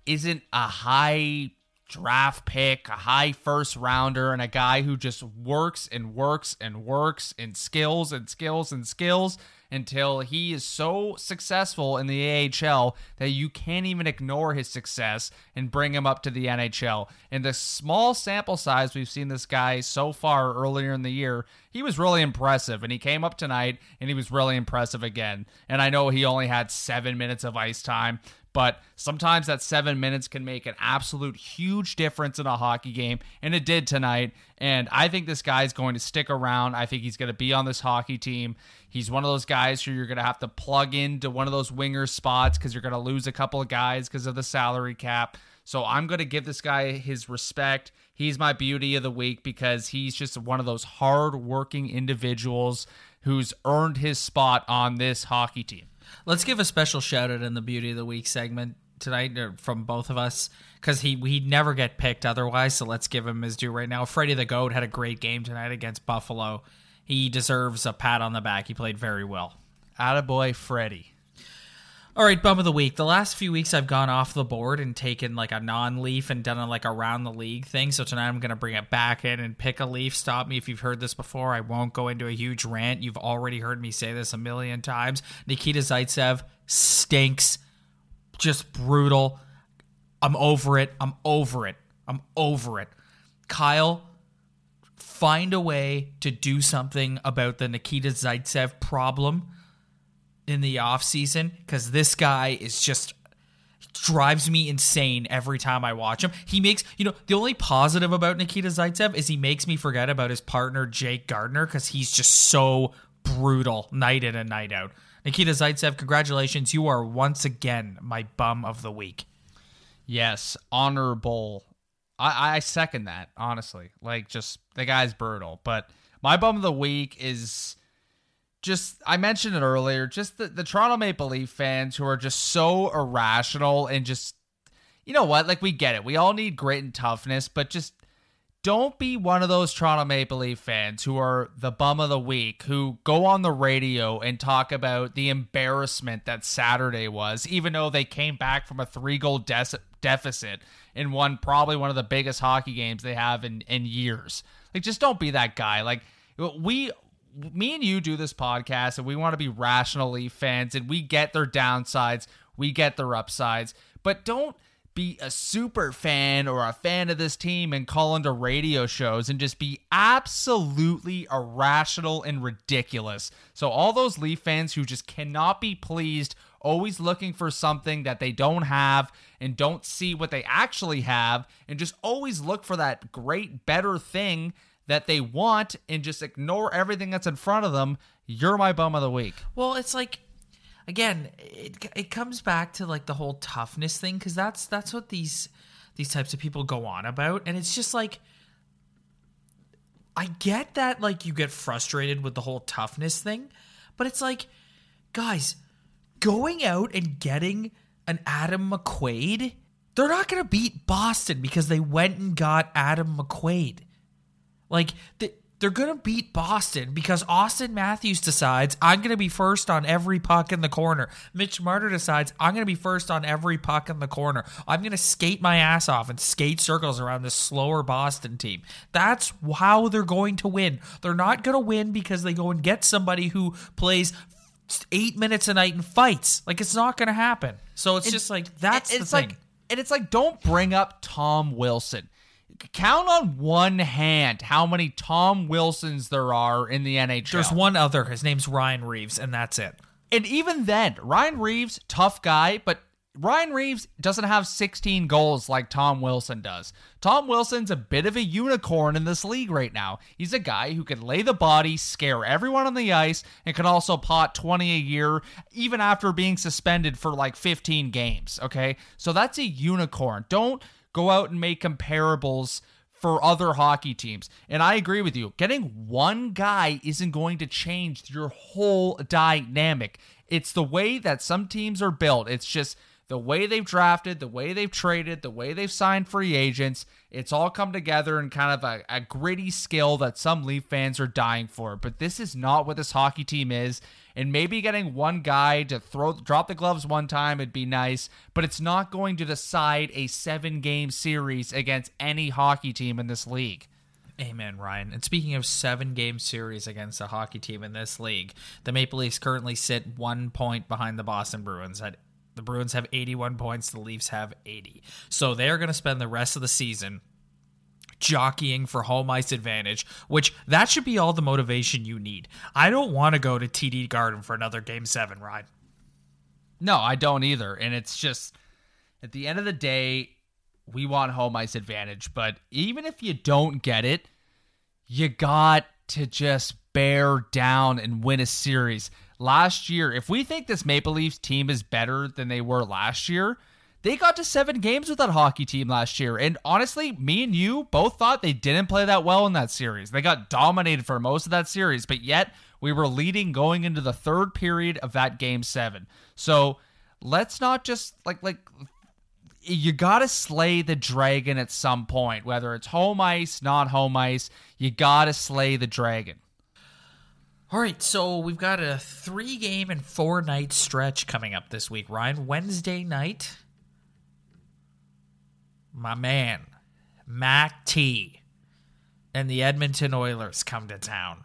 isn't a high draft pick, a high first rounder, and a guy who just works and works and works and skills and skills and skills until he is so successful in the A H L that you can't even ignore his success and bring him up to the N H L. In the small sample size we've seen this guy so far earlier in the year, he was really impressive, and he came up tonight, and he was really impressive again. And I know he only had seven minutes of ice time, but sometimes that seven minutes can make an absolute huge difference in a hockey game, and it did tonight. And I think this guy is going to stick around. I think he's going to be on this hockey team. He's one of those guys who you're going to have to plug into one of those winger spots because you're going to lose a couple of guys because of the salary cap. So I'm going to give this guy his respect. He's my beauty of the week because he's just one of those hard-working individuals who's earned his spot on this hockey team. Let's give a special shout-out in the Beauty of the Week segment tonight from both of us because he, he'd never get picked otherwise, so let's give him his due right now. Freddie the Goat had a great game tonight against Buffalo. He deserves a pat on the back. He played very well. Attaboy, Freddie. All right, Bum of the Week. The last few weeks I've gone off the board and taken like a non-Leaf and done a like around the league thing, so tonight I'm going to bring it back in and pick a Leaf. Stop me if you've heard this before. I won't go into a huge rant. You've already heard me say this a million times. Nikita Zaitsev stinks. Just brutal. I'm over it. I'm over it. I'm over it. Kyle, find a way to do something about the Nikita Zaitsev problem in the offseason, because this guy is just drives me insane every time I watch him. He makes, you know, the only positive about Nikita Zaitsev is he makes me forget about his partner, Jake Gardiner, because he's just so brutal night in and night out. Nikita Zaitsev, congratulations. You are once again my bum of the week. Yes, honorable. I, I second that, honestly. Like, just the guy's brutal. But my bum of the week is... Just, I mentioned it earlier, just the, the Toronto Maple Leaf fans who are just so irrational and just, you know what, like we get it. We all need grit and toughness, but just don't be one of those Toronto Maple Leaf fans who are the bum of the week, who go on the radio and talk about the embarrassment that Saturday was, even though they came back from a three-goal de- deficit and won probably one of the biggest hockey games they have in, in years. Like, just don't be that guy. Like, we... me and you do this podcast and we want to be rational Leaf fans and we get their downsides. We get their upsides, but don't be a super fan or a fan of this team and call into radio shows and just be absolutely irrational and ridiculous. So all those Leaf fans who just cannot be pleased, always looking for something that they don't have and don't see what they actually have and just always look for that great, better thing that they want and just ignore everything that's in front of them, you're my bum of the week. Well, it's like, again, it it comes back to like the whole toughness thing, because that's that's what these these types of people go on about. And it's just like, I get that like you get frustrated with the whole toughness thing, but it's like, guys, going out and getting an Adam McQuaid, they're not going to beat Boston because they went and got Adam McQuaid. Like, they're going to beat Boston because Auston Matthews decides, I'm going to be first on every puck in the corner. Mitch Marner decides, I'm going to be first on every puck in the corner. I'm going to skate my ass off and skate circles around this slower Boston team. That's how they're going to win. They're not going to win because they go and get somebody who plays eight minutes a night and fights. Like, it's not going to happen. So it's and, just like, that's it's the like, thing. And it's like, don't bring up Tom Wilson. Count on one hand how many Tom Wilsons there are in the N H L. There's one other. His name's Ryan Reaves, and that's it. And even then, Ryan Reaves, tough guy, but Ryan Reaves doesn't have sixteen goals like Tom Wilson does. Tom Wilson's a bit of a unicorn in this league right now. He's a guy who can lay the body, scare everyone on the ice, and can also pot twenty a year, even after being suspended for like fifteen games, okay? So that's a unicorn. Don't go out and make comparables for other hockey teams. And I agree with you. Getting one guy isn't going to change your whole dynamic. It's the way that some teams are built. It's just The way they've drafted, the way they've traded, the way they've signed free agents, it's all come together in kind of a, a gritty skill that some Leaf fans are dying for. But this is not what this hockey team is. And maybe getting one guy to throw drop the gloves one time would be nice, but it's not going to decide a seven-game series against any hockey team in this league. Amen, Ryan. And speaking of seven-game series against a hockey team in this league, the Maple Leafs currently sit one point behind the Boston Bruins at The Bruins have eighty-one points. The Leafs have eighty. So they're going to spend the rest of the season jockeying for home ice advantage, which that should be all the motivation you need. I don't want to go to T D Garden for another Game seven, Ryan. No, I don't either. And it's just, at the end of the day, we want home ice advantage. But even if you don't get it, you got to just bear down and win a series. Last year, if we think this Maple Leafs team is better than they were last year, they got to seven games with that hockey team last year. And honestly, me and you both thought they didn't play that well in that series. They got dominated for most of that series, but yet we were leading going into the third period of that game seven. So let's not just like, like you got to slay the dragon at some point, whether it's home ice, not home ice, you got to slay the dragon. All right, so we've got a three-game and four-night stretch coming up this week, Ryan. Wednesday night, my man, Mac T, and the Edmonton Oilers come to town.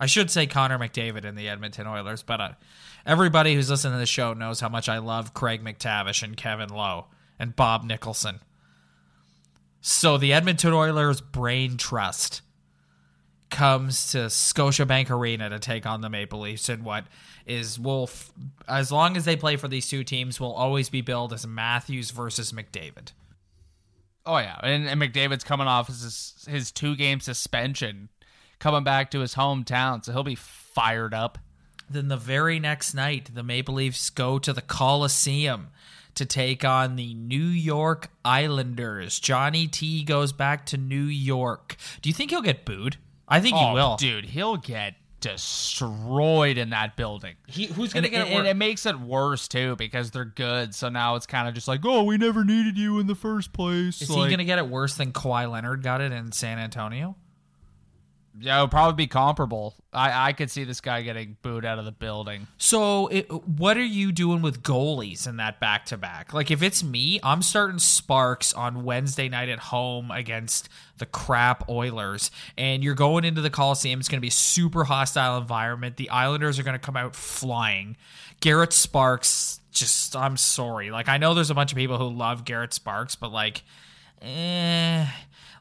I should say Connor McDavid and the Edmonton Oilers, but uh, everybody who's listening to the show knows how much I love Craig McTavish and Kevin Lowe and Bob Nicholson. So the Edmonton Oilers brain trust comes to Scotiabank Arena to take on the Maple Leafs in what is, will, as long as they play for these two teams, will always be billed as Matthews versus McDavid. Oh, yeah. And, and McDavid's coming off his, his two-game suspension, coming back to his hometown, so he'll be fired up. Then the very next night, the Maple Leafs go to the Coliseum to take on the New York Islanders. Johnny T goes back to New York. Do you think he'll get booed? I think oh, he will. Dude, he'll get destroyed in that building. He, who's going to get it? And it makes it worse, too, because they're good. So now it's kind of just like, oh, we never needed you in the first place. Is like, he going to get it worse than Kawhi Leonard got it in San Antonio? Yeah, it would probably be comparable. I, I could see this guy getting booed out of the building. So it, what are you doing with goalies in that back-to-back? Like, if it's me, I'm starting Sparks on Wednesday night at home against the crap Oilers. And you're going into the Coliseum. It's going to be a super hostile environment. The Islanders are going to come out flying. Garrett Sparks, just, I'm sorry. Like, I know there's a bunch of people who love Garrett Sparks, but, like, eh...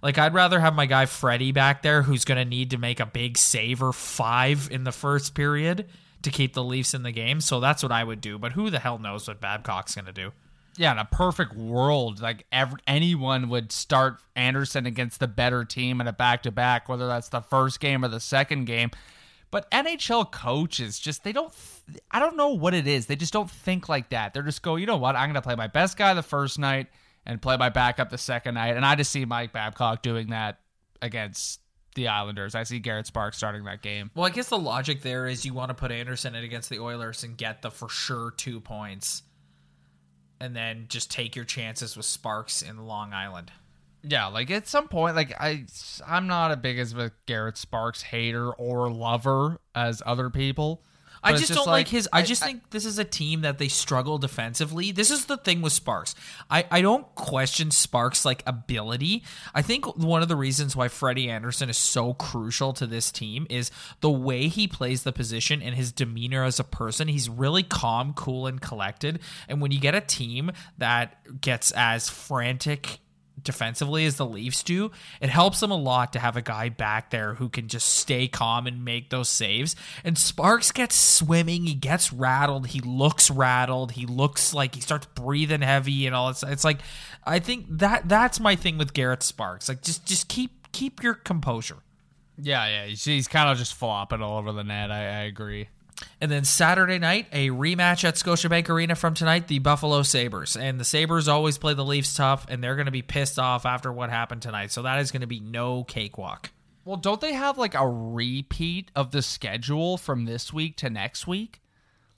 Like, I'd rather have my guy Freddie back there who's going to need to make a big save or five in the first period to keep the Leafs in the game. So that's what I would do. But who the hell knows what Babcock's going to do? Yeah, in a perfect world, like every, anyone would start Andersen against the better team in a back-to-back, whether that's the first game or the second game. But N H L coaches just, they don't, th- I don't know what it is. They just don't think like that. They're just go, you know what, I'm going to play my best guy the first night and play my backup the second night. And I just see Mike Babcock doing that against the Islanders. I see Garrett Sparks starting that game. Well, I guess the logic there is you want to put Andersen in against the Oilers and get the for sure two points. And then just take your chances with Sparks in Long Island. Yeah, like at some point, like I, I'm not as big as a Garrett Sparks hater or lover as other people. But I just, just don't like, like his... I, I just I, think this is a team that they struggle defensively. This is the thing with Sparks. I, I don't question Sparks' like ability. I think one of the reasons why Freddie Andersen is so crucial to this team is the way he plays the position and his demeanor as a person. He's really calm, cool, and collected. And when you get a team that gets as frantic defensively as the Leafs do, it helps them a lot to have a guy back there who can just stay calm and make those saves. And Sparks gets swimming, he gets rattled, he looks rattled, he looks like he starts breathing heavy and all. It's, it's like, I think that that's my thing with Garrett Sparks. Like, just just keep keep your composure. Yeah, yeah, he's, he's kind of just flopping all over the net. I, I agree. And then Saturday night, a rematch at Scotiabank Arena from tonight, the Buffalo Sabres. And the Sabres always play the Leafs tough, and they're going to be pissed off after what happened tonight. So that is going to be no cakewalk. Well, don't they have like a repeat of the schedule from this week to next week?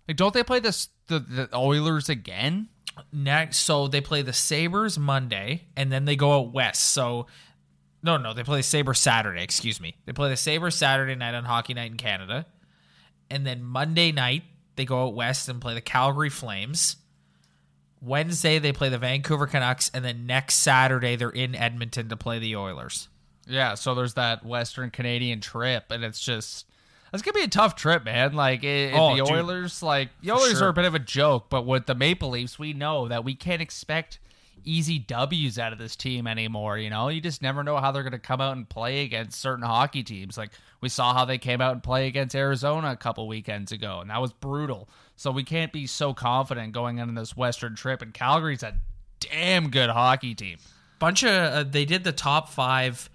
Like, don't they play this, the, the Oilers again? Next, so they play the Sabres Monday, and then they go out west. So, no, no, they play the Sabres Saturday, excuse me. They play the Sabres Saturday night on Hockey Night in Canada. And then Monday night, they go out west and play the Calgary Flames. Wednesday, they play the Vancouver Canucks. And then next Saturday, they're in Edmonton to play the Oilers. Yeah, so there's that Western Canadian trip, and it's just... It's going to be a tough trip, man. Like, it, oh, the Oilers, dude. like, the Oilers sure. are a bit of a joke, but with the Maple Leafs, we know that we can't expect easy W's out of this team anymore, you know? You just never know how they're going to come out and play against certain hockey teams. Like, we saw how they came out and play against Arizona a couple weekends ago, and that was brutal. So we can't be so confident going into this Western trip, and Calgary's a damn good hockey team. Bunch of, uh, they did the top five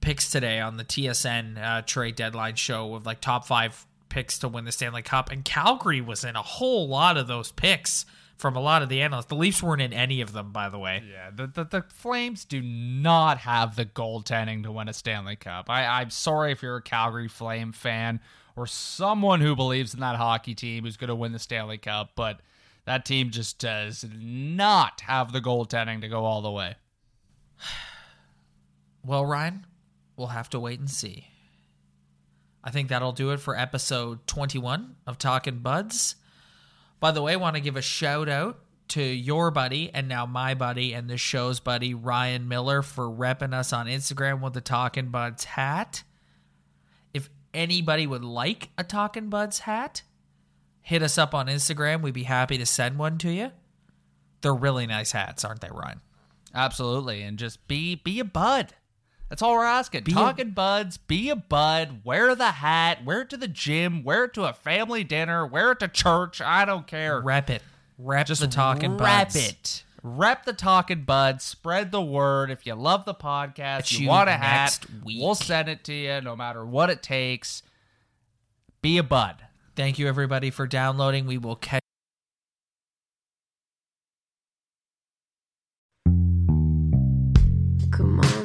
picks today on the T S N uh, trade deadline show with like top five picks to win the Stanley Cup, and Calgary was in a whole lot of those picks from a lot of the analysts. The Leafs weren't in any of them, by the way. Yeah, the the, the Flames do not have the goaltending to win a Stanley Cup. I, I'm sorry if you're a Calgary Flame fan or someone who believes in that hockey team who's going to win the Stanley Cup, but that team just does not have the goaltending to go all the way. Well, Ryan, we'll have to wait and see. I think that'll do it for episode twenty-one of Talkin' Buds. By the way, I want to give a shout out to your buddy and now my buddy and the show's buddy, Ryan Miller, for repping us on Instagram with the Talkin' Buds hat. If anybody would like a Talkin' Buds hat, hit us up on Instagram. We'd be happy to send one to you. They're really nice hats, aren't they, Ryan? Absolutely. And just be be a bud. That's all we're asking. Be Talkin' a- Buds, be a bud, wear the hat, wear it to the gym, wear it to a family dinner, wear it to church. I don't care. Rep it. Rep Just the Talkin' Buds. Rep it. Rep the Talkin' Buds. Spread the word. If you love the podcast, it's you want a hat, week. We'll send it to you no matter what it takes. Be a bud. Thank you, everybody, for downloading. We will catch Come on.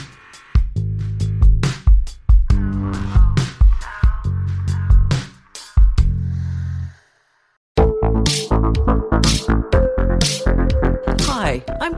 Hi, I'm